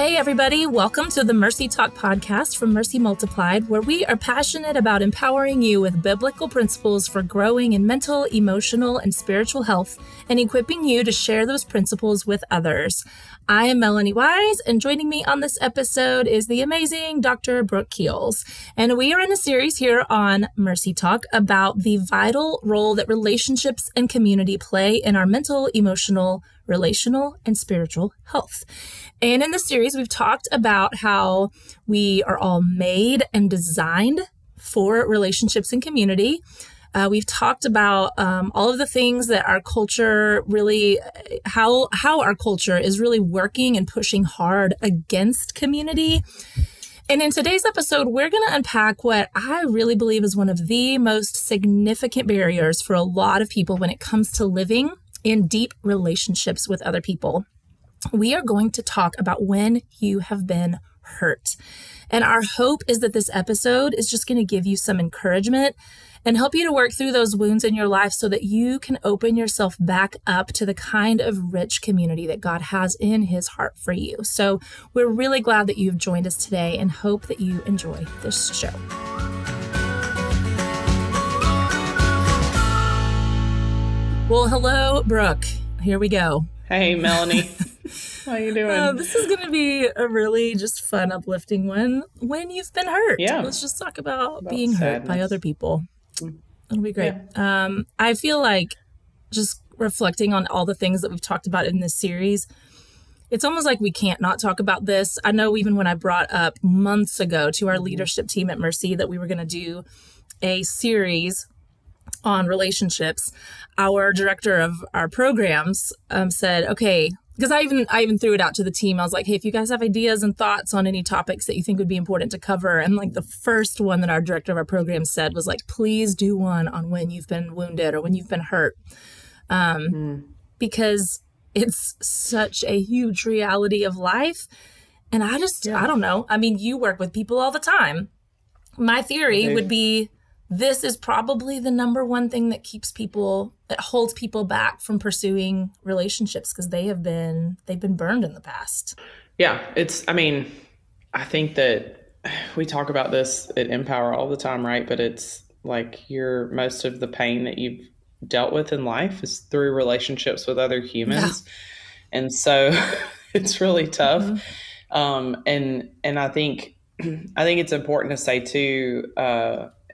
Hey everybody, welcome to the Mercy Talk podcast from Mercy Multiplied, where we are passionate about empowering you with biblical principles for growing in mental, emotional, and spiritual health, and equipping you to share those principles with others. I am Melanie Wise, and joining me on this episode is the amazing Dr. Brooke Keels. And we are in a series here on Mercy Talk about the vital role that relationships and community play in our mental, emotional, relational, and spiritual health. And in this series, we've talked about how we are all made and designed for relationships and community. We've talked about all of the things that our culture really, how our culture is really working and pushing hard against community. And in today's episode, we're going to unpack what I really believe is one of the most significant barriers for a lot of people when it comes to living in deep relationships with other people. We are going to talk about when you have been hurt. And our hope is that this episode is just going to give you some encouragement and help you to work through those wounds in your life so that you can open yourself back up to the kind of rich community that God has in his heart for you. So we're really glad that you've joined us today and hope that you enjoy this show. Well, hello, Brooke. Here we go. Hey, Melanie. How you doing? This is going to be a really just fun, uplifting one. When you've been hurt. Yeah. Let's just talk about being sadness. Hurt by other people. It'll be great. Yeah. I feel like just reflecting on all the things that we've talked about in this series, it's almost like we can't not talk about this. I know even when I brought up months ago to our leadership team at Mercy that we were going to do a series on relationships, our director of our programs said, okay, because I even threw it out to the team. I was like, hey, if you guys have ideas and thoughts on any topics that you think would be important to cover. And like the first one that our director of our program said was like, please do one on when you've been wounded or when you've been hurt. Because it's such a huge reality of life. And I just, I don't know. I mean, you work with people all the time. My theory would be, this is probably the number one thing that keeps people, that holds people back from pursuing relationships because they've been burned in the past. Yeah, I think that we talk about this at Empower all the time, right? But it's like most of the pain that you've dealt with in life is through relationships with other humans. Yeah. And so it's really tough. Mm-hmm. And I think it's important to say too,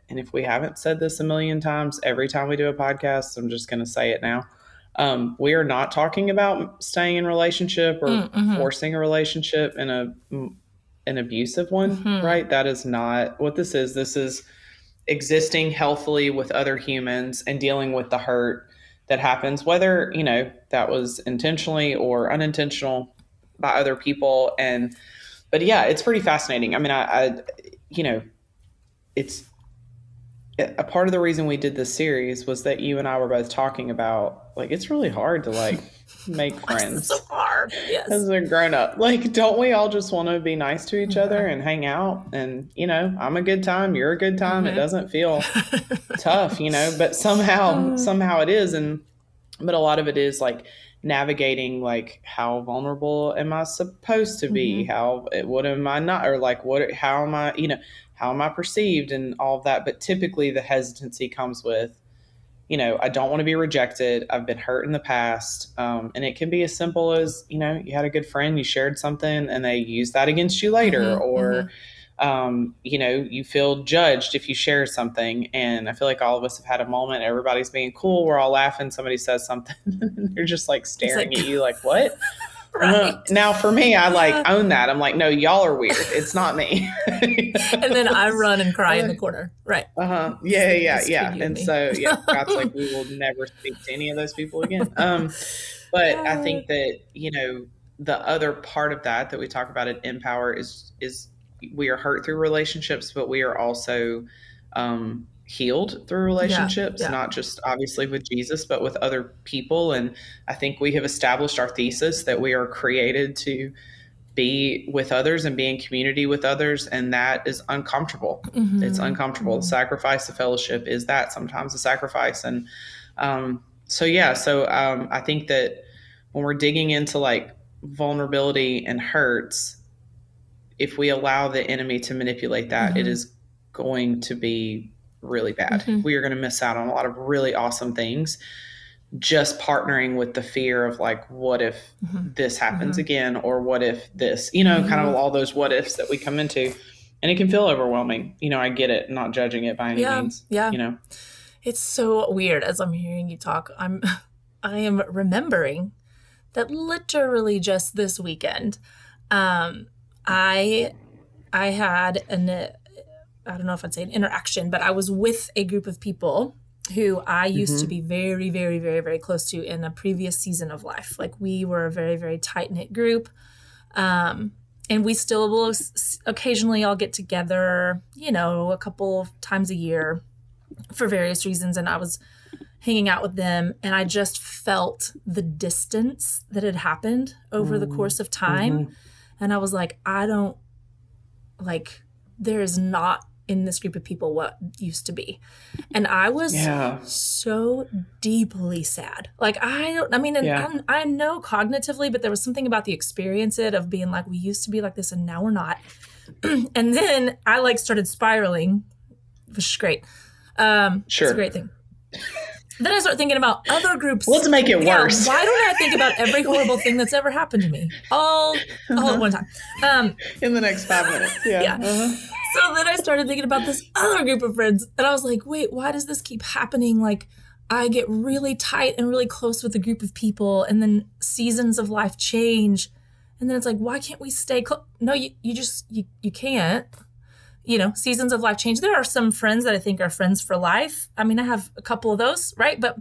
and if we haven't said this a million times, every time we do a podcast, I'm just going to say it now. We are not talking about staying in a relationship or forcing a relationship in an abusive one, right? That is not what this is. This is existing healthily with other humans and dealing with the hurt that happens, whether, that was intentionally or unintentional by other people. But yeah, it's pretty fascinating. I mean, I it's, a part of the reason we did this series was that you and I were both talking about, it's really hard to, make friends. So hard, yes. As a grown-up. Don't we all just want to be nice to each other and hang out? And, I'm a good time. You're a good time. It doesn't feel tough, But somehow it is. But a lot of it is, navigating, how vulnerable am I supposed to be? What am I not? Or, how am I, how am I perceived and all of that? But typically the hesitancy comes with, I don't want to be rejected. I've been hurt in the past. And it can be as simple as, you had a good friend, you shared something and they used that against you later, you feel judged if you share something. And I feel like all of us have had a moment, everybody's being cool. We're all laughing. Somebody says something and they're just staring at you like, what? Right. Now for me, I own that. I'm no, y'all are weird. It's not me. And then I run and cry in the corner. Right. Uh-huh. Yeah. And so, God's we will never speak to any of those people again. But I think that, the other part of that we talk about at Empower is we are hurt through relationships, but we are also, healed through relationships, not just obviously with Jesus, but with other people. And I think we have established our thesis that we are created to be with others and be in community with others. And that is uncomfortable. Mm-hmm. It's uncomfortable. Mm-hmm. The sacrifice of fellowship is that sometimes a sacrifice. And I think that when we're digging into vulnerability and hurts, if we allow the enemy to manipulate that, mm-hmm. it is going to be really bad. Mm-hmm. We are going to miss out on a lot of really awesome things just partnering with the fear of like, what if mm-hmm. this happens mm-hmm. again? Or what if this, you know, mm-hmm. kind of all those what ifs that we come into, and it can feel overwhelming. You know, I get it, not judging it by any means. Yeah. You know, it's so weird. As I'm hearing you talk, I am remembering that literally just this weekend, I had I don't know if I'd say an interaction, but I was with a group of people who I used mm-hmm. to be very, very, very, very close to in a previous season of life. Like, we were a very, very tight knit group. And we still will occasionally all get together, you know, a couple of times a year for various reasons. And I was hanging out with them, and I just felt the distance that had happened over the course of time. Mm-hmm. And I was like, there is not in this group of people what used to be. And I was so deeply sad. Like, I know cognitively, but there was something about the experience of being like, we used to be like this and now we're not. And then I started spiraling, which is great. Sure. It's a great thing. Then I start thinking about other groups. Let's make it worse. Why don't I think about every horrible thing that's ever happened to me all at one time? In the next 5 minutes. Yeah. So then I started thinking about this other group of friends, and I was like, wait, why does this keep happening? Like, I get really tight and really close with a group of people, and then seasons of life change. And then it's like, why can't we stay close? No, you can't. You know, seasons of life change. There are some friends that I think are friends for life. I mean, I have a couple of those, right? But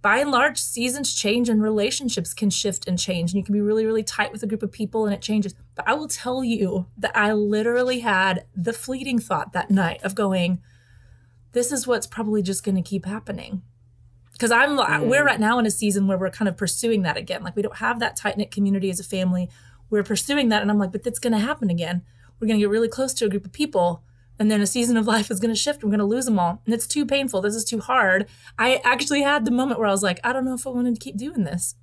by and large, seasons change and relationships can shift and change. And you can be really, really tight with a group of people and it changes. But I will tell you that I literally had the fleeting thought that night of going, this is what's probably just going to keep happening. Because we're right now in a season where we're kind of pursuing that again. Like, we don't have that tight-knit community as a family. We're pursuing that. And I'm like, but that's going to happen again. We're going to get really close to a group of people, and then a season of life is going to shift. We're going to lose them all. And it's too painful. This is too hard. I actually had the moment where I was like, I don't know if I want to keep doing this.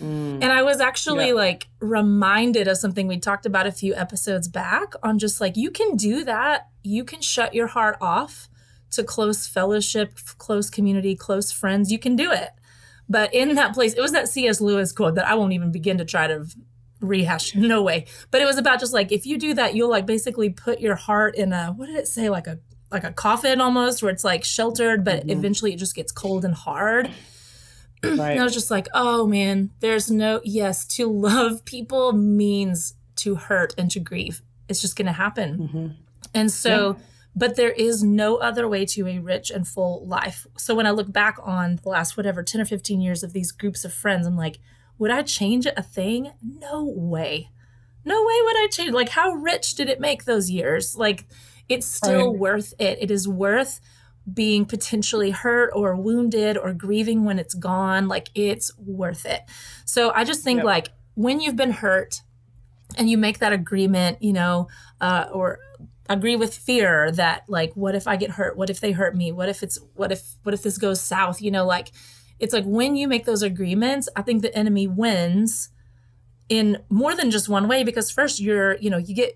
And I was actually reminded of something we talked about a few episodes back on just like, you can do that. You can shut your heart off to close fellowship, close community, close friends. You can do it. But in that place, it was that C.S. Lewis quote that I won't even begin to try to rehash, no way, but it was about just like, if you do that, you'll like basically put your heart in a, what did it say, like a coffin almost, where it's like sheltered, but mm-hmm. eventually it just gets cold and hard. Right. And I was just like, oh man, to love people means to hurt and to grieve. It's just going to happen. Mm-hmm. And so, but there is no other way to a rich and full life. So when I look back on the last, 10 or 15 years of these groups of friends, I'm like, would I change a thing? No way. No way would I change. Like, how rich did it make those years? Like, it's still worth it. It is worth being potentially hurt or wounded or grieving when it's gone. Like, it's worth it. So I just think like, when you've been hurt and you make that agreement, you know, or agree with fear that like, what if I get hurt? What if they hurt me? What if this goes south? You know, like, it's like, when you make those agreements, I think the enemy wins in more than just one way, because first you're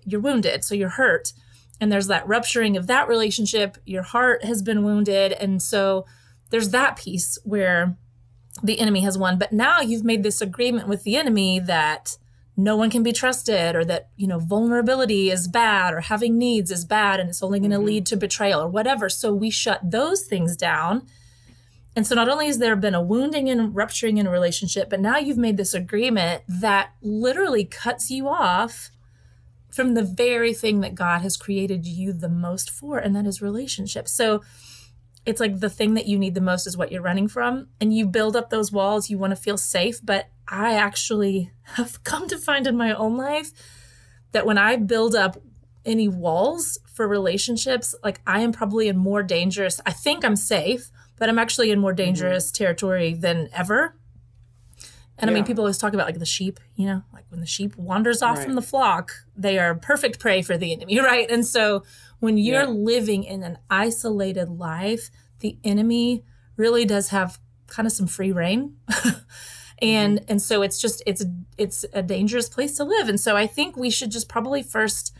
wounded. So you're hurt, and there's that rupturing of that relationship. Your heart has been wounded. And so there's that piece where the enemy has won, but now you've made this agreement with the enemy that no one can be trusted, or that, you know, vulnerability is bad, or having needs is bad, and it's only going to lead to betrayal or whatever. So we shut those things down. And so not only has there been a wounding and rupturing in a relationship, but now you've made this agreement that literally cuts you off from the very thing that God has created you the most for, and that is relationships. So it's like, the thing that you need the most is what you're running from, and you build up those walls. You want to feel safe, but I actually have come to find in my own life that when I build up any walls for relationships, like, I am probably in more dangerous, I think I'm safe, but I'm actually in more dangerous territory than ever. And I mean, people always talk about like the sheep, you know, like when the sheep wanders off from the flock, they are perfect prey for the enemy, right? And so when you're living in an isolated life, the enemy really does have kind of some free reign. And so it's just, it's a dangerous place to live. And so I think we should just probably first,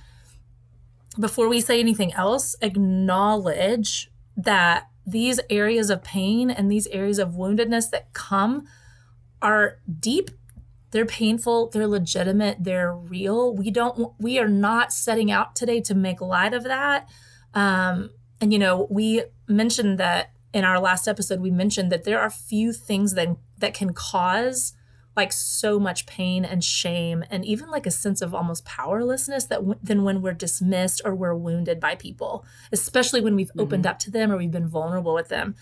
before we say anything else, acknowledge that these areas of pain and these areas of woundedness that come are deep. They're painful, they're legitimate, they're real. We are not setting out today to make light of that. And, you know, we mentioned that in our last episode, we mentioned that there are few things that can cause like so much pain and shame and even like a sense of almost powerlessness than when we're dismissed or we're wounded by people, especially when we've opened up to them or we've been vulnerable with them.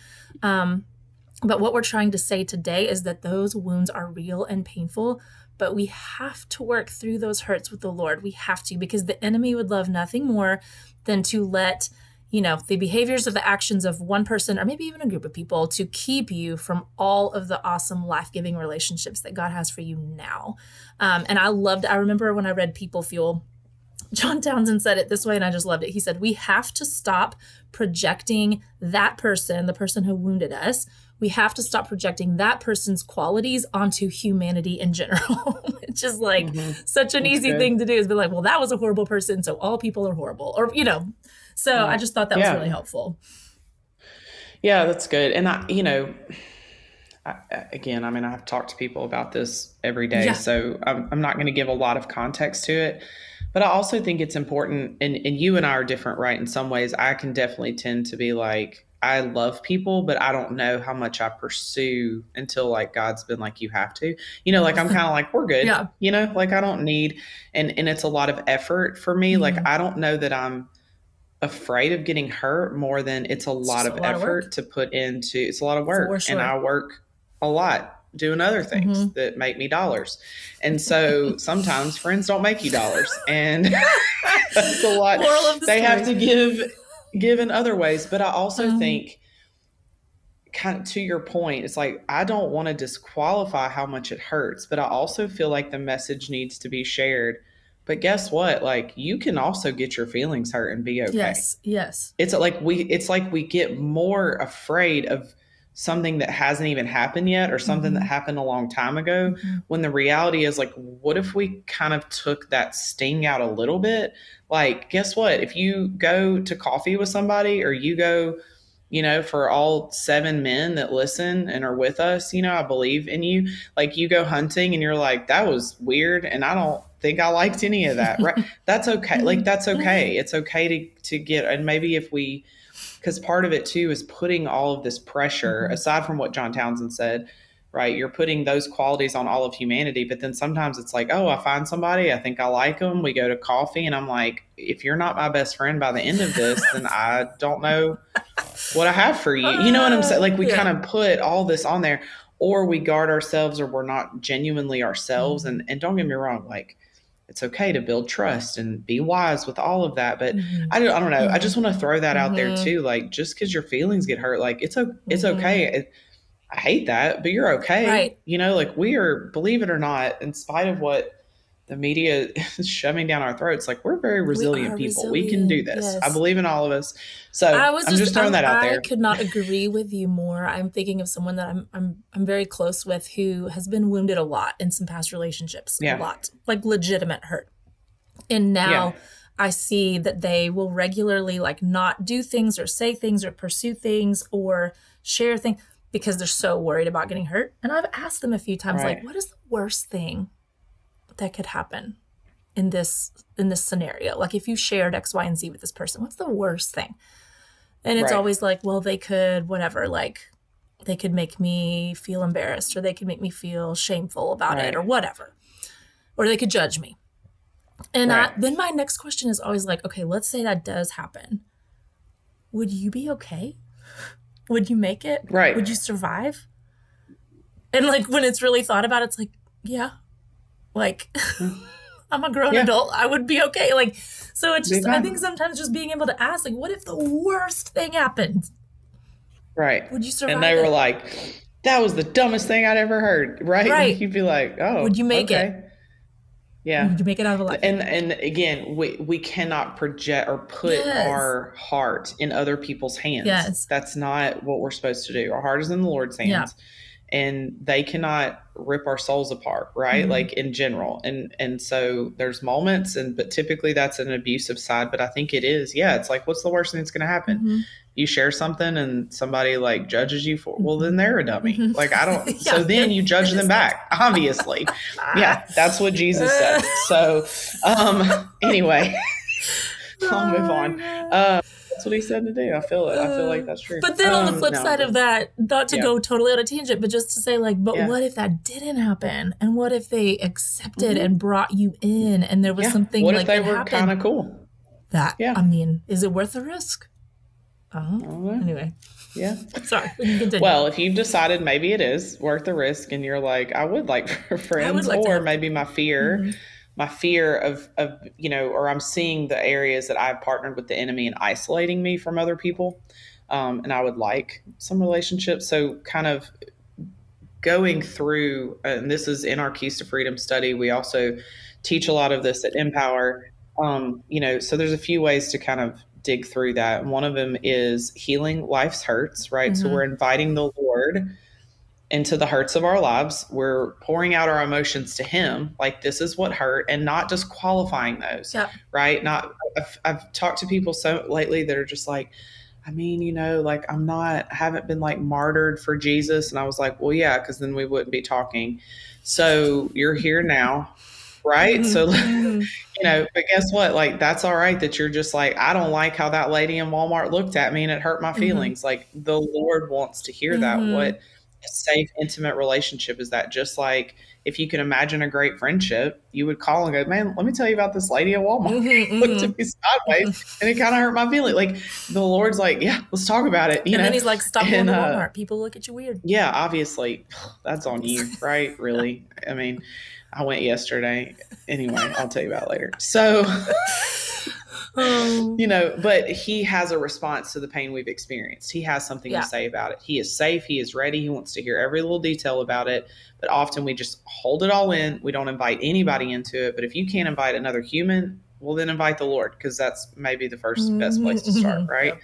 But what we're trying to say today is that those wounds are real and painful, but we have to work through those hurts with the Lord. We have to, because the enemy would love nothing more than to let, you know, the behaviors or the actions of one person or maybe even a group of people to keep you from all of the awesome life-giving relationships that God has for you now. And I remember when I read People Fuel, John Townsend said it this way, and I just loved it. He said, we have to stop projecting that person, the person who wounded us, we have to stop projecting that person's qualities onto humanity in general. It's just like such an easy thing to do is be like, well, that was a horrible person, so all people are horrible, or, you know, so I just thought that was really helpful. Yeah, that's good. And I, you know, I I've talked to people about this every day, so I'm not going to give a lot of context to it. But I also think it's important, and you and I are different, right? In some ways, I can definitely tend to be like, I love people, but I don't know how much I pursue until like God's been like, you have to, you know, like I'm kind of like, we're good, you know, like I don't need, and it's a lot of effort for me. Like, I don't know that I'm afraid of getting hurt more than it's a lot of effort to put into, it's a lot of work. And I work a lot doing other things that make me dollars. And so sometimes friends don't make you dollars, and that's a lot. They have to give in other ways. But I also think, kind of to your point, it's like, I don't want to disqualify how much it hurts, but I also feel like the message needs to be shared. But guess what? Like, you can also get your feelings hurt and be okay. Yes. It's like we get more afraid of something that hasn't even happened yet, or something that happened a long time ago, when the reality is like, what if we kind of took that sting out a little bit? Like, guess what? If you go to coffee with somebody, or you go, you know, for all 7 men that listen and are with us, you know, I believe in you. Like, you go hunting and you're like, that was weird, and I don't think I liked any of that. Right? That's okay. Like, that's okay. It's okay to get, and maybe if we, because part of it too is putting all of this pressure, aside from what John Townsend said, right? You're putting those qualities on all of humanity, but then sometimes it's like, oh, I find somebody, I think I like them, we go to coffee, and I'm like, if you're not my best friend by the end of this, then I don't know what I have for you. You know what I'm saying? Like, we kind of put all this on there, or we guard ourselves, or we're not genuinely ourselves. And don't get me wrong, like, it's okay to build trust and be wise with all of that. But I don't know. I just want to throw that out there too. Like, just because your feelings get hurt, like it's okay. I hate that, but you're okay. Right. You know, like, we are, believe it or not, in spite of what the media is shoving down our throats, like, we're very resilient people. Resilient. We can do this. Yes. I believe in all of us. So I'm just throwing that out there. I could not agree with you more. I'm thinking of someone that I'm very close with who has been wounded a lot in some past relationships, a lot, like legitimate hurt. And now I see that they will regularly like not do things or say things or pursue things or share things because they're so worried about getting hurt. And I've asked them a few times, like, what is the worst thing that could happen in this scenario? Like, if you shared X, Y, and Z with this person, what's the worst thing? And it's always like, well, they could whatever, like they could make me feel embarrassed, or they could make me feel shameful about it, or whatever, or they could judge me. And then my next question is always like, okay, let's say that does happen. Would you be okay? Would you make it? Right. Would you survive? And like, when it's really thought about, it's like, like, I'm a grown adult. I would be okay. Like, so it's just, I think sometimes just being able to ask, like, what if the worst thing happened? Right. Would you survive? And they were like, that was the dumbest thing I'd ever heard. Right. Right. You'd be like, oh, would you make it? Yeah. Would you make it out of life? And again, we cannot project or put our heart in other people's hands. Yes. That's not what we're supposed to do. Our heart is in the Lord's hands. and they cannot rip our souls apart, right? Mm-hmm. Like in general. And so there's moments, but typically that's an abusive side, but I think it is. Yeah. It's like, what's the worst thing that's going to happen? Mm-hmm. You share something and somebody like judges you for, well, then they're a dummy. Mm-hmm. Like, I don't, yeah. So then you judge them back, obviously. Yeah. That's what Jesus said. So, anyway, I'll move on. That's what he said to do. I feel it. I feel like that's true. But then on the flip side of that, not to go totally on a tangent, but just to say like, but what if that didn't happen? And what if they accepted and brought you in and there was something like that happened? What if they were kind of cool? That, I mean, is it worth the risk? Anyway. Yeah. Sorry. Well, if you've decided maybe it is worth the risk and you're like, I would like for friends like or maybe my fear. Mm-hmm. My fear of, you know, or I'm seeing the areas that I've partnered with the enemy and isolating me from other people. And I would like some relationships. So kind of going through, and this is in our Keys to Freedom study. We also teach a lot of this at Empower. You know, so there's a few ways to kind of dig through that. And one of them is healing life's hurts, right? Mm-hmm. So we're inviting the Lord into the hurts of our lives. We're pouring out our emotions to him. Like, this is what hurt, and not just qualifying those, right? Not, I've talked to people so lately that are just like, I mean, you know, like I haven't been like martyred for Jesus. And I was like, well, yeah, cause then we wouldn't be talking. So you're here now. Right. So, you know, but guess what? Like, that's all right that you're just like, I don't like how that lady in Walmart looked at me and it hurt my feelings. Mm-hmm. Like, the Lord wants to hear that. What a safe, intimate relationship is that? Just like, if you can imagine a great friendship, you would call and go, man, let me tell you about this lady at Walmart. Mm-hmm, looked at me sideways and it kind of hurt my feeling. Like, the Lord's like, yeah, let's talk about it. You know? Then he's like, stop going to Walmart. People look at you weird. Yeah, obviously. That's on you, right? Really? I mean, I went yesterday. Anyway, I'll tell you about it later. So, you know, but he has a response to the pain we've experienced. He has something to say about it. He is safe. He is ready. He wants to hear every little detail about it. But often we just hold it all in. We don't invite anybody into it. But if you can't invite another human, well, then invite the Lord, because that's maybe the first best place to start, right?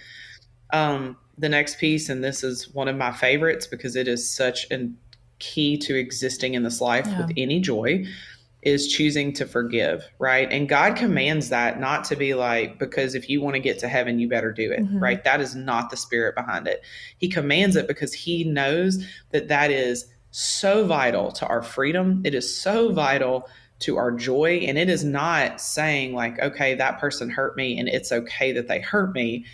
The next piece, and this is one of my favorites because it is such an key to existing in this life with any joy, is choosing to forgive, right? And God commands that, not to be like, because if you want to get to heaven, you better do it, right? That is not the spirit behind it. He commands it because he knows that that is so vital to our freedom. It is so vital to our joy. And it is not saying like, okay, that person hurt me and it's okay that they hurt me.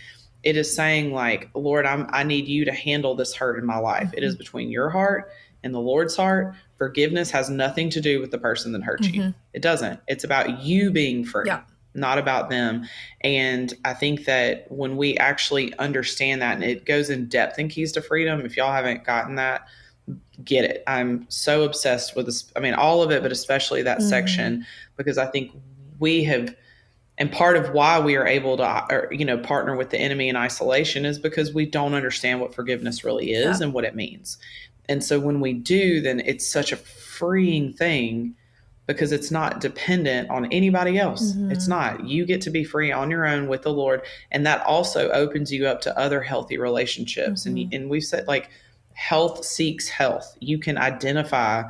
It is saying like, Lord, I need you to handle this hurt in my life. It is between your heart and the Lord's heart. Forgiveness has nothing to do with the person that hurt you. It doesn't. It's about you being free, not about them. And I think that when we actually understand that, and it goes in depth in Keys to Freedom, if y'all haven't gotten that, get it. I'm so obsessed with this. I mean, all of it, but especially that section, because I think we have, and part of why we are able to, or, you know, partner with the enemy in isolation is because we don't understand what forgiveness really is and what it means. And so when we do, then it's such a freeing thing, because it's not dependent on anybody else. It's not. You get to be free on your own with the Lord. And that also opens you up to other healthy relationships. And we've said like, health seeks health. You can identify,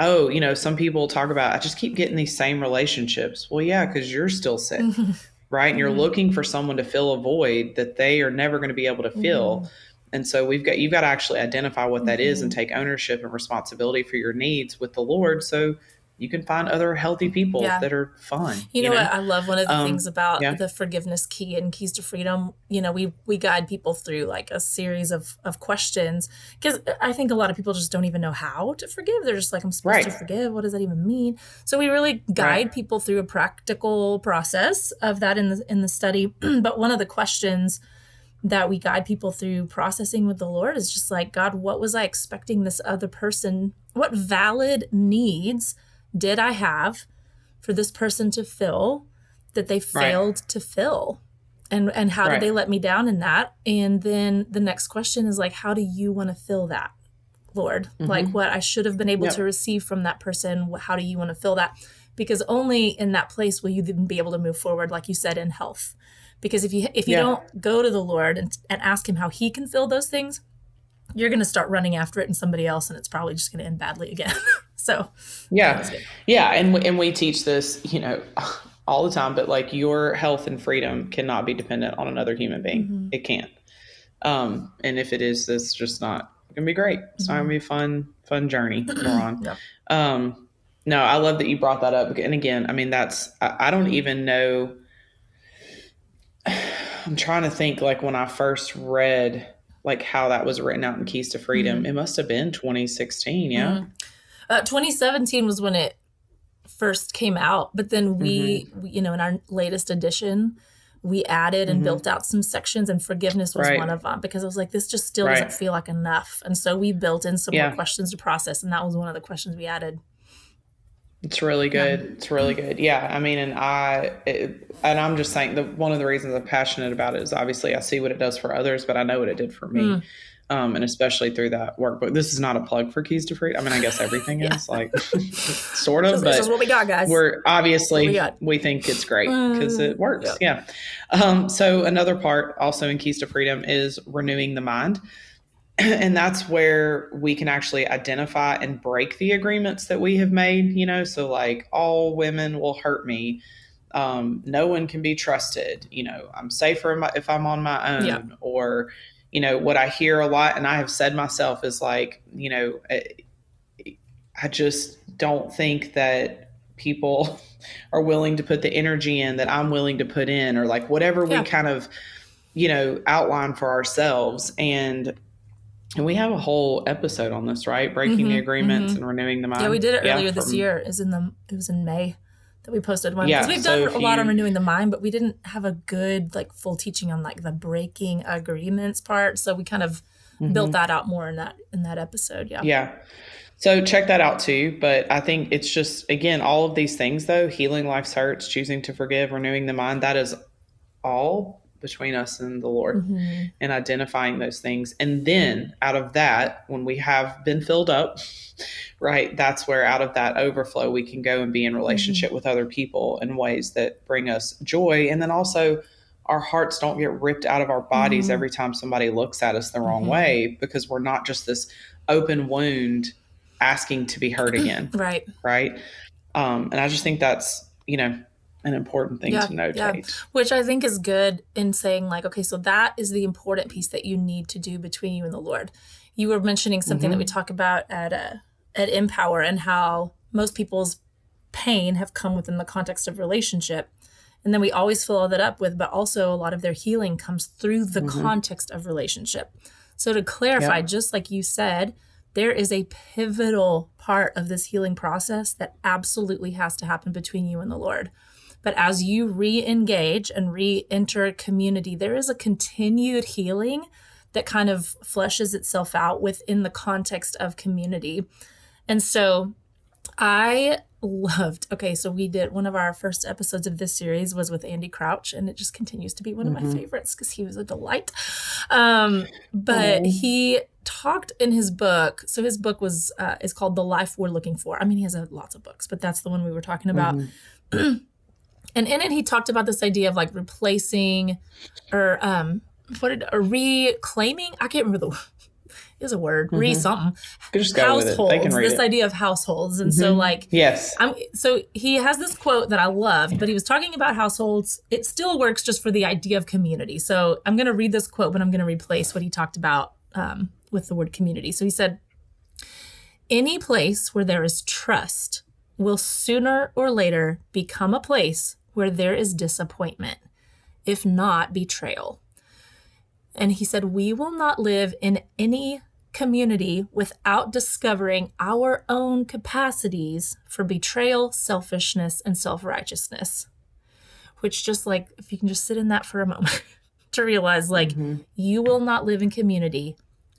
oh, you know, some people talk about, I just keep getting these same relationships. Well, yeah, because you're still sick, right? And you're looking for someone to fill a void that they are never going to be able to fill. And so you've got to actually identify what that is and take ownership and responsibility for your needs with the Lord, so you can find other healthy people that are fun. You know what? I love one of the things about the forgiveness key and Keys to Freedom. You know, we guide people through like a series of questions, because I think a lot of people just don't even know how to forgive. They're just like, I'm supposed to forgive. What does that even mean? So we really guide people through a practical process of that in the study. But one of the questions that we guide people through processing with the Lord is just like, God, what was I expecting this other person? What valid needs did I have for this person to fill that they failed to fill? And how did they let me down in that? And then the next question is like, how do you want to fill that, Lord? Like, what I should have been able to receive from that person, how do you want to fill that? Because only in that place will you then be able to move forward, like you said, in health. Because if you don't go to the Lord and ask him how he can fill those things, you're going to start running after it and somebody else, and it's probably just going to end badly again. So yeah. And we teach this, you know, all the time, but like your health and freedom cannot be dependent on another human being. Mm-hmm. It can't. And if it is, that's just not going to be great. It's not going to be a fun journey we're on. Yeah. No, I love that you brought that up. And again, I mean, that's, I don't even know. I'm trying to think, like when I first read like how that was written out in Keys to Freedom, it must have been 2016. Yeah. Mm-hmm. 2017 was when it first came out, but then we you know, in our latest edition, we added and built out some sections, and forgiveness was one of them, because I was like, this just still doesn't feel like enough. And so we built in some more questions to process. And that was one of the questions we added. It's really good. It's really good. Yeah. I mean, and I'm just saying that one of the reasons I'm passionate about it is obviously I see what it does for others, but I know what it did for me. And especially through that workbook. This is not a plug for Keys to Freedom. I mean, I guess everything is like sort of, but this is what we got, guys. We're obviously, we think it's great because it works. Yeah. So another part also in Keys to Freedom is renewing the mind. And that's where we can actually identify and break the agreements that we have made, you know, so like all women will hurt me. No one can be trusted. You know, I'm safer if I'm on my own or, you know, what I hear a lot, and I have said myself, is like, you know, I just don't think that people are willing to put the energy in that I'm willing to put in, or like whatever we kind of, you know, outline for ourselves. And we have a whole episode on this, right? Breaking the agreements and renewing the mind. Yeah, we did it earlier this year. It was in May that we posted one. Yeah, because we've done a lot on renewing the mind, but we didn't have a good, like, full teaching on like the breaking agreements part. So we kind of built that out more in that episode. Yeah. Yeah. So check that out too. But I think it's just, again, all of these things though, healing life's hurts, choosing to forgive, renewing the mind, that is all between us and the Lord, and identifying those things. And then out of that, when we have been filled up, right, that's where out of that overflow, we can go and be in relationship with other people in ways that bring us joy. And then also our hearts don't get ripped out of our bodies every time somebody looks at us the wrong way, because we're not just this open wound asking to be hurt again. Right. Right. And I just think that's, you know, an important thing to notate. Yeah. Which I think is good in saying like, okay, so that is the important piece that you need to do between you and the Lord. You were mentioning something that we talk about at Empower, and how most people's pain have come within the context of relationship. And then we always follow that up with, but also a lot of their healing comes through the context of relationship. So to clarify, just like you said, there is a pivotal part of this healing process that absolutely has to happen between you and the Lord. But as you re-engage and re-enter community, there is a continued healing that kind of fleshes itself out within the context of community. And so I loved, okay, so we did one of our first episodes of this series was with Andy Crouch, and it just continues to be one of my favorites because he was a delight. But he talked in his book. So his book was is called The Life We're Looking For. I mean, he has lots of books, but that's the one we were talking about. And in it, he talked about this idea of like replacing or reclaiming. I can't remember the word. It's a word. Re-something. Just go with it. They can read this it. Idea of households. And so like, yes. So he has this quote that I love, but he was talking about households. It still works just for the idea of community. So I'm going to read this quote, but I'm going to replace what he talked about with the word community. So he said, any place where there is trust will sooner or later become a place where there is disappointment, if not betrayal. And he said, we will not live in any community without discovering our own capacities for betrayal, selfishness, and self-righteousness. Which just like, if you can just sit in that for a moment to realize like, you will not live in community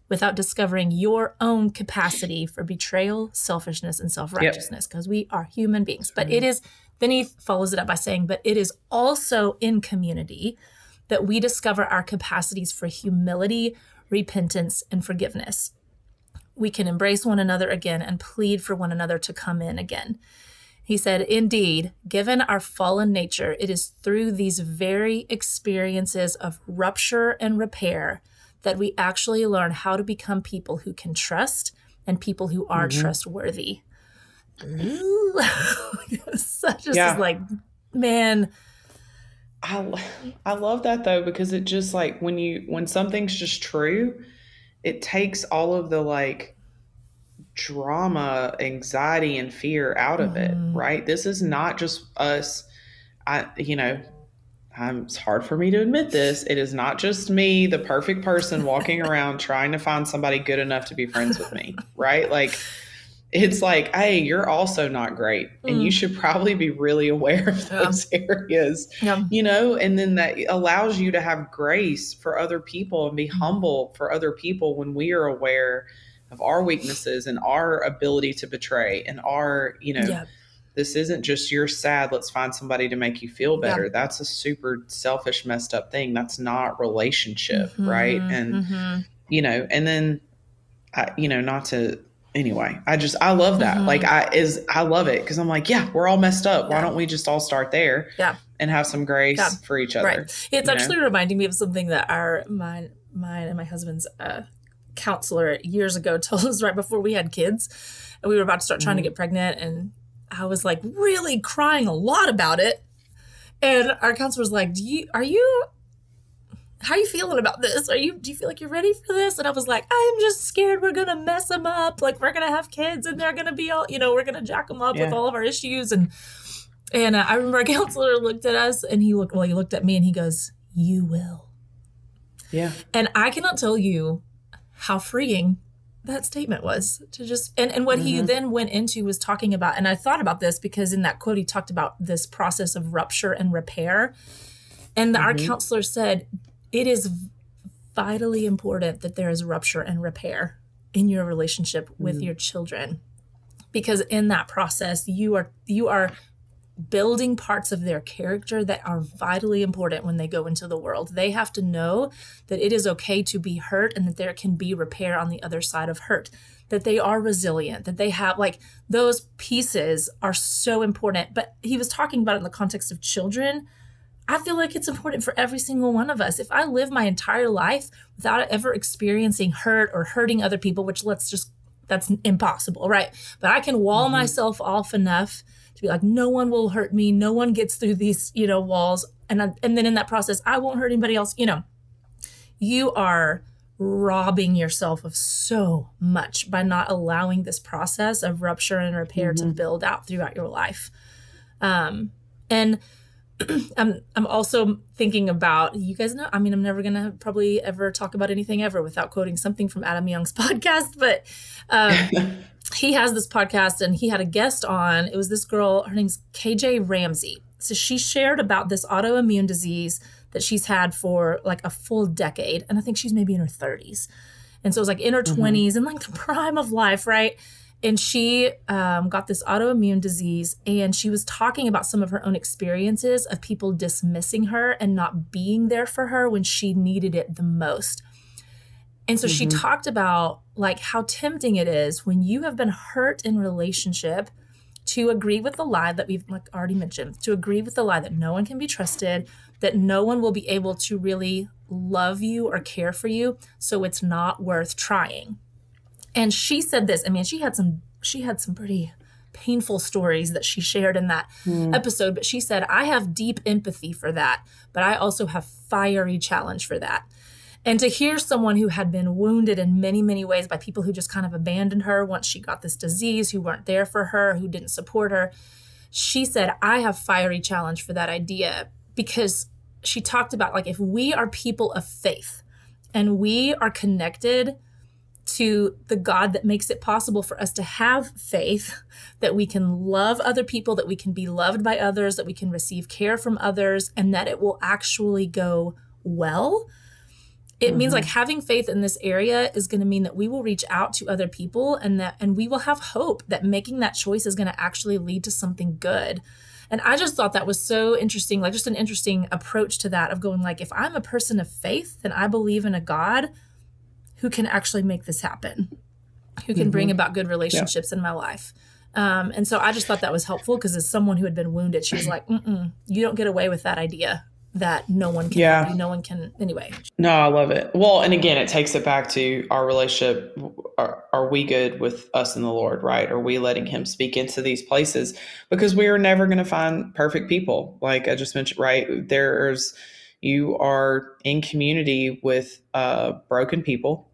without discovering your own capacity for betrayal, selfishness, and self-righteousness, because we are human beings. But it is, then he follows it up by saying, but it is also in community that we discover our capacities for humility, repentance, and forgiveness. We can embrace one another again and plead for one another to come in again. He said, indeed, given our fallen nature, it is through these very experiences of rupture and repair that we actually learn how to become people who can trust and people who are trustworthy. Ooh. Just like, man. I love that though, because it just like when something's just true, it takes all of the like drama, anxiety, and fear out of it, right? This is not just us. It's hard for me to admit this. It is not just me, the perfect person walking around trying to find somebody good enough to be friends with me, right? Like, it's like, hey, you're also not great. And you should probably be really aware of those areas, and then that allows you to have grace for other people and be humble for other people when we are aware of our weaknesses and our ability to betray and our, this isn't just you're sad, let's find somebody to make you feel better. That's a super selfish, messed up thing. That's not relationship, right? And, and then, I love that. Like I love it because I'm like, we're all messed up. Why don't we just all start there and have some grace for each other? Right. It's actually reminding me of something that mine and my husband's counselor years ago told us right before we had kids and we were about to start trying to get pregnant. And I was like really crying a lot about it. And our counselor was like, how are you feeling about this? Do you feel like you're ready for this? And I was like, I'm just scared we're going to mess them up. Like we're going to have kids and they're going to be all, we're going to jack them up with all of our issues. And I remember our counselor looked at us and he looked at me and he goes, you will. Yeah. And I cannot tell you how freeing that statement was to just, and what he then went into was talking about, and I thought about this because in that quote, he talked about this process of rupture and repair. And our counselor said, it is vitally important that there is rupture and repair in your relationship with your children, because in that process, you are building parts of their character that are vitally important when they go into the world. They have to know that it is okay to be hurt and that there can be repair on the other side of hurt, that they are resilient, that they have like those pieces are so important. But he was talking about it in the context of children. I feel like it's important for every single one of us. If I live my entire life without ever experiencing hurt or hurting other people, which that's impossible, right? But I can wall myself off enough to be like, no one will hurt me. No one gets through these, walls. And then in that process, I won't hurt anybody else. You are robbing yourself of so much by not allowing this process of rupture and repair to build out throughout your life. And I'm also thinking about, you guys know, I mean, I'm never going to probably ever talk about anything ever without quoting something from Adam Young's podcast, but he has this podcast and he had a guest on. It was this girl, her name's KJ Ramsey. So she shared about this autoimmune disease that she's had for like a full decade. And I think she's maybe in her 30s. And so it was like in her 20s and like the prime of life, right? And she got this autoimmune disease, and she was talking about some of her own experiences of people dismissing her and not being there for her when she needed it the most. And so she talked about like how tempting it is when you have been hurt in relationship to agree with the lie that we've like already mentioned, to agree with the lie that no one can be trusted, that no one will be able to really love you or care for you. So it's not worth trying. And she said this, I mean, she had some pretty painful stories that she shared in that episode, but she said, I have deep empathy for that, but I also have fiery challenge for that. And to hear someone who had been wounded in many, many ways by people who just kind of abandoned her once she got this disease, who weren't there for her, who didn't support her. She said, I have fiery challenge for that idea, because she talked about like, if we are people of faith and we are connected to the God that makes it possible for us to have faith, that we can love other people, that we can be loved by others, that we can receive care from others, and that it will actually go well. It means like having faith in this area is going to mean that we will reach out to other people and we will have hope that making that choice is going to actually lead to something good. And I just thought that was so interesting, like just an interesting approach to that of going like, if I'm a person of faith, then I believe in a God who can actually make this happen, who can bring about good relationships in my life. And so I just thought that was helpful because as someone who had been wounded, she was like, you don't get away with that idea. that no one can, yeah. no one can anyway. No, I love it. Well, and again, it takes it back to our relationship. Are we good with us and the Lord, right? Are we letting him speak into these places? Because we are never going to find perfect people. Like I just mentioned, right? You are in community with broken people,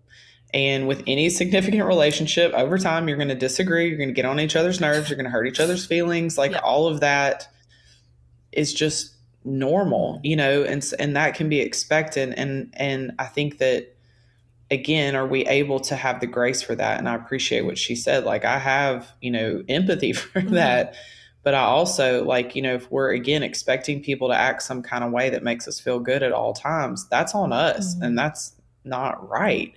and with any significant relationship over time, you're going to disagree. You're going to get on each other's nerves. You're going to hurt each other's feelings. Like all of that is just normal, you know, and that can be expected. And I think that, again, are we able to have the grace for that? And I appreciate what she said. Like I have, you know, empathy for mm-hmm. that, but I also like, you know, if we're again, expecting people to act some kind of way that makes us feel good at all times, that's on us mm-hmm. and that's not right.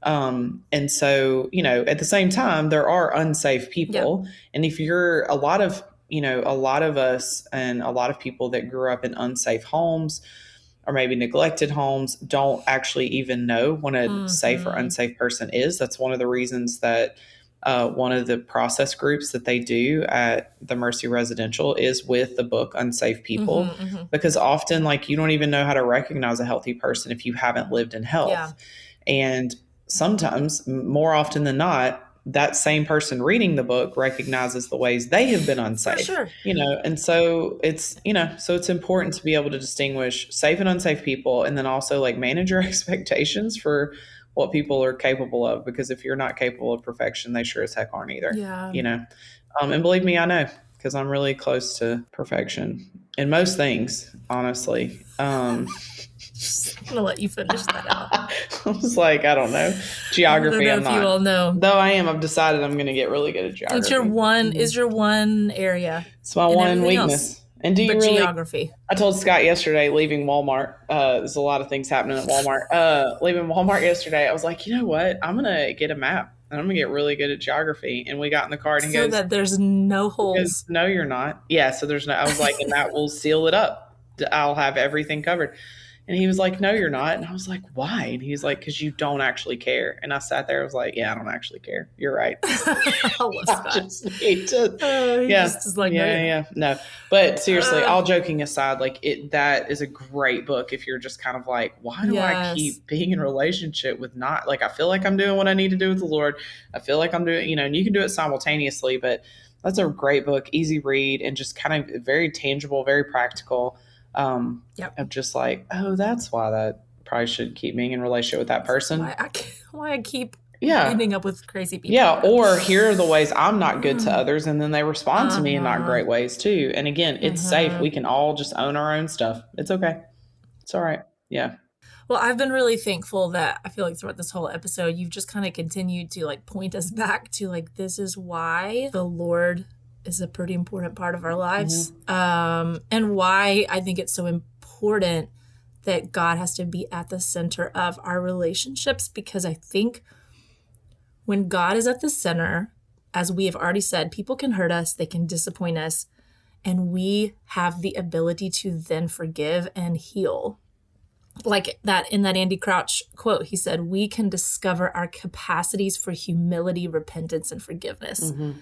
And so, you know, at the same time, there are unsafe people. Yep. And if you're a lot of us and a lot of people that grew up in unsafe homes or maybe neglected homes don't actually even know what a mm-hmm. safe or unsafe person is. That's one of the reasons that one of the process groups that they do at the Mercy Residential is with the book Unsafe People, mm-hmm, mm-hmm. because often like you don't even know how to recognize a healthy person if you haven't lived in health. Yeah. And sometimes, more often than not, that same person reading the book recognizes the ways they have been unsafe, sure. you know? And so it's important to be able to distinguish safe and unsafe people. And then also like manage your expectations for what people are capable of, because if you're not capable of perfection, they sure as heck aren't either, yeah. you know? And believe me, I know, because I'm really close to perfection in most things, honestly. Just gonna let you finish that out. I was like, I don't know geography. I don't know if you all know. Though I am. I've decided I'm gonna get really good at geography. It's your one. Mm-hmm. Is your one area. It's my one weakness. Else. And do you really? Geography. I told Scott yesterday, leaving Walmart. There's a lot of things happening at Walmart. Leaving Walmart yesterday, I was like, you know what? I'm gonna get a map and I'm gonna get really good at geography. And we got in the car and he goes, that there's no holes. Goes, no, you're not. Yeah. So there's no. I was like, and that will seal it up. I'll have everything covered. And he was like, no, you're not. And I was like, why? And he's like, because you don't actually care. And I sat there. I was like, yeah, I don't actually care. You're right. I just need to. No. But seriously, all joking aside, like that is a great book if you're just kind of like, why do I keep being in a relationship with not like I feel like I'm doing what I need to do with the Lord. I feel like I'm doing, you know, and you can do it simultaneously. But that's a great book, easy read, and just kind of very tangible, very practical. Yep. I'm just like, oh, that's why that probably should keep being in a relationship with that person. Why I keep ending up with crazy people. Yeah. Or here are the ways I'm not good to others. And then they respond to me in not great ways too. And again, it's safe. We can all just own our own stuff. It's okay. It's all right. Yeah. Well, I've been really thankful that I feel like throughout this whole episode, you've just kind of continued to like point us back to like, this is why the Lord is a pretty important part of our lives, and why I think it's so important that God has to be at the center of our relationships, because I think when God is at the center, as we have already said, people can hurt us, they can disappoint us, and we have the ability to then forgive and heal. Like that in that Andy Crouch quote, he said, we can discover our capacities for humility, repentance, and forgiveness. Mm-hmm.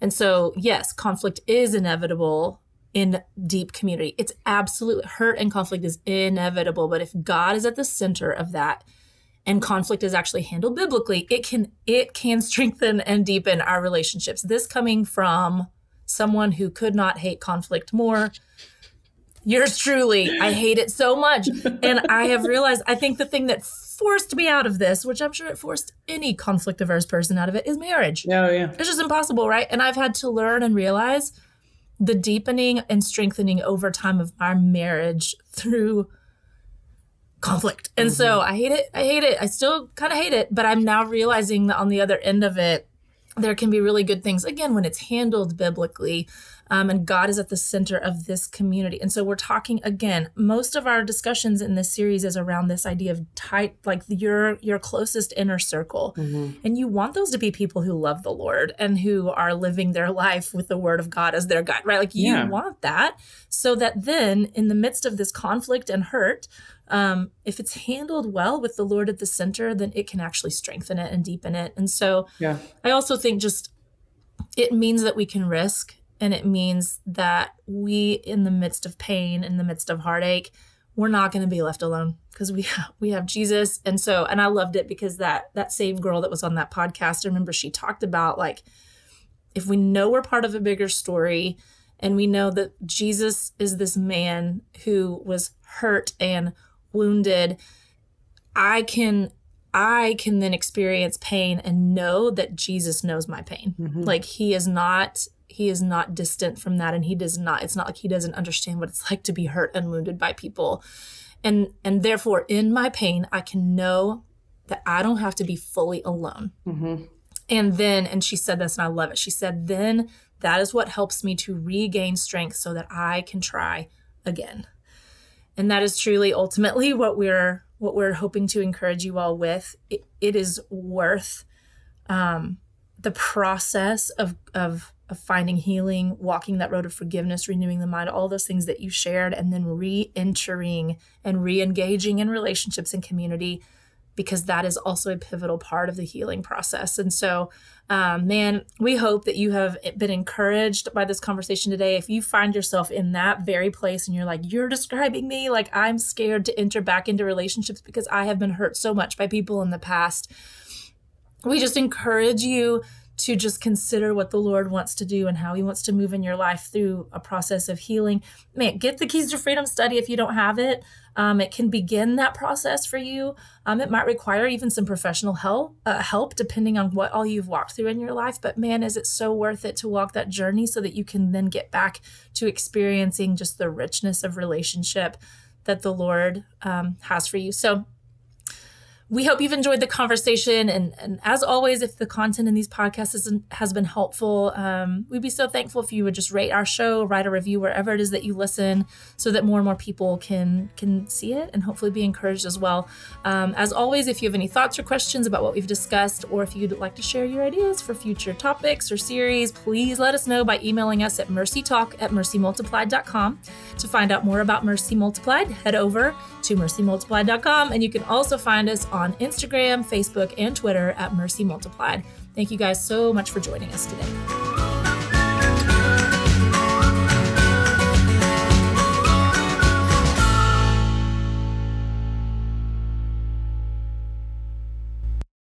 And so, yes, conflict is inevitable in deep community. It's absolute. Hurt and conflict is inevitable. But if God is at the center of that and conflict is actually handled biblically, it can strengthen and deepen our relationships. This coming from someone who could not hate conflict more. Yours truly. I hate it so much. And I have realized, I think the thing that forced me out of this, which I'm sure it forced any conflict-averse person out of it, is marriage. Oh, yeah. It's just impossible, right? And I've had to learn and realize the deepening and strengthening over time of our marriage through conflict. And so I hate it. I still kind of hate it, but I'm now realizing that on the other end of it, there can be really good things, again, when it's handled biblically, and God is at the center of this community. And so we're talking, again, most of our discussions in this series is around this idea of tight, like your closest inner circle. Mm-hmm. And you want those to be people who love the Lord and who are living their life with the word of God as their guide, right? Like you want that so that then in the midst of this conflict and hurt, if it's handled well with the Lord at the center, then it can actually strengthen it and deepen it. And so I also think just it means that we can risk, and it means that we, in the midst of pain, in the midst of heartache, we're not going to be left alone because we have Jesus. And so, and I loved it because that same girl that was on that podcast, I remember she talked about, like, if we know we're part of a bigger story and we know that Jesus is this man who was hurt and wounded, I can then experience pain and know that Jesus knows my pain. Mm-hmm. Like he is not distant from that. And it's not like he doesn't understand what it's like to be hurt and wounded by people. And therefore in my pain, I can know that I don't have to be fully alone. Mm-hmm. And she said this, and I love it. She said, then that is what helps me to regain strength so that I can try again. And that is truly ultimately what we're hoping to encourage you all with. It is worth the process of finding healing, walking that road of forgiveness, renewing the mind, all those things that you shared, and then re-entering and re-engaging in relationships and community, because that is also a pivotal part of the healing process. And so, we hope that you have been encouraged by this conversation today. If you find yourself in that very place and you're like, you're describing me, like I'm scared to enter back into relationships because I have been hurt so much by people in the past. We just encourage you to just consider what the Lord wants to do and how he wants to move in your life through a process of healing. Man, get the Keys to Freedom study if you don't have it. It can begin that process for you. It might require even some professional help depending on what all you've walked through in your life. But man, is it so worth it to walk that journey so that you can then get back to experiencing just the richness of relationship that the Lord has for you. So we hope you've enjoyed the conversation. And as always, if the content in these podcasts has been helpful, we'd be so thankful if you would just rate our show, write a review wherever it is that you listen, so that more and more people can see it and hopefully be encouraged as well. As always, if you have any thoughts or questions about what we've discussed, or if you'd like to share your ideas for future topics or series, please let us know by emailing us at mercytalk@mercymultiplied.com. To find out more about Mercy Multiplied, head over to mercymultiplied.com, and you can also find us on Instagram, Facebook, and Twitter at Mercy Multiplied. Thank you guys so much for joining us today.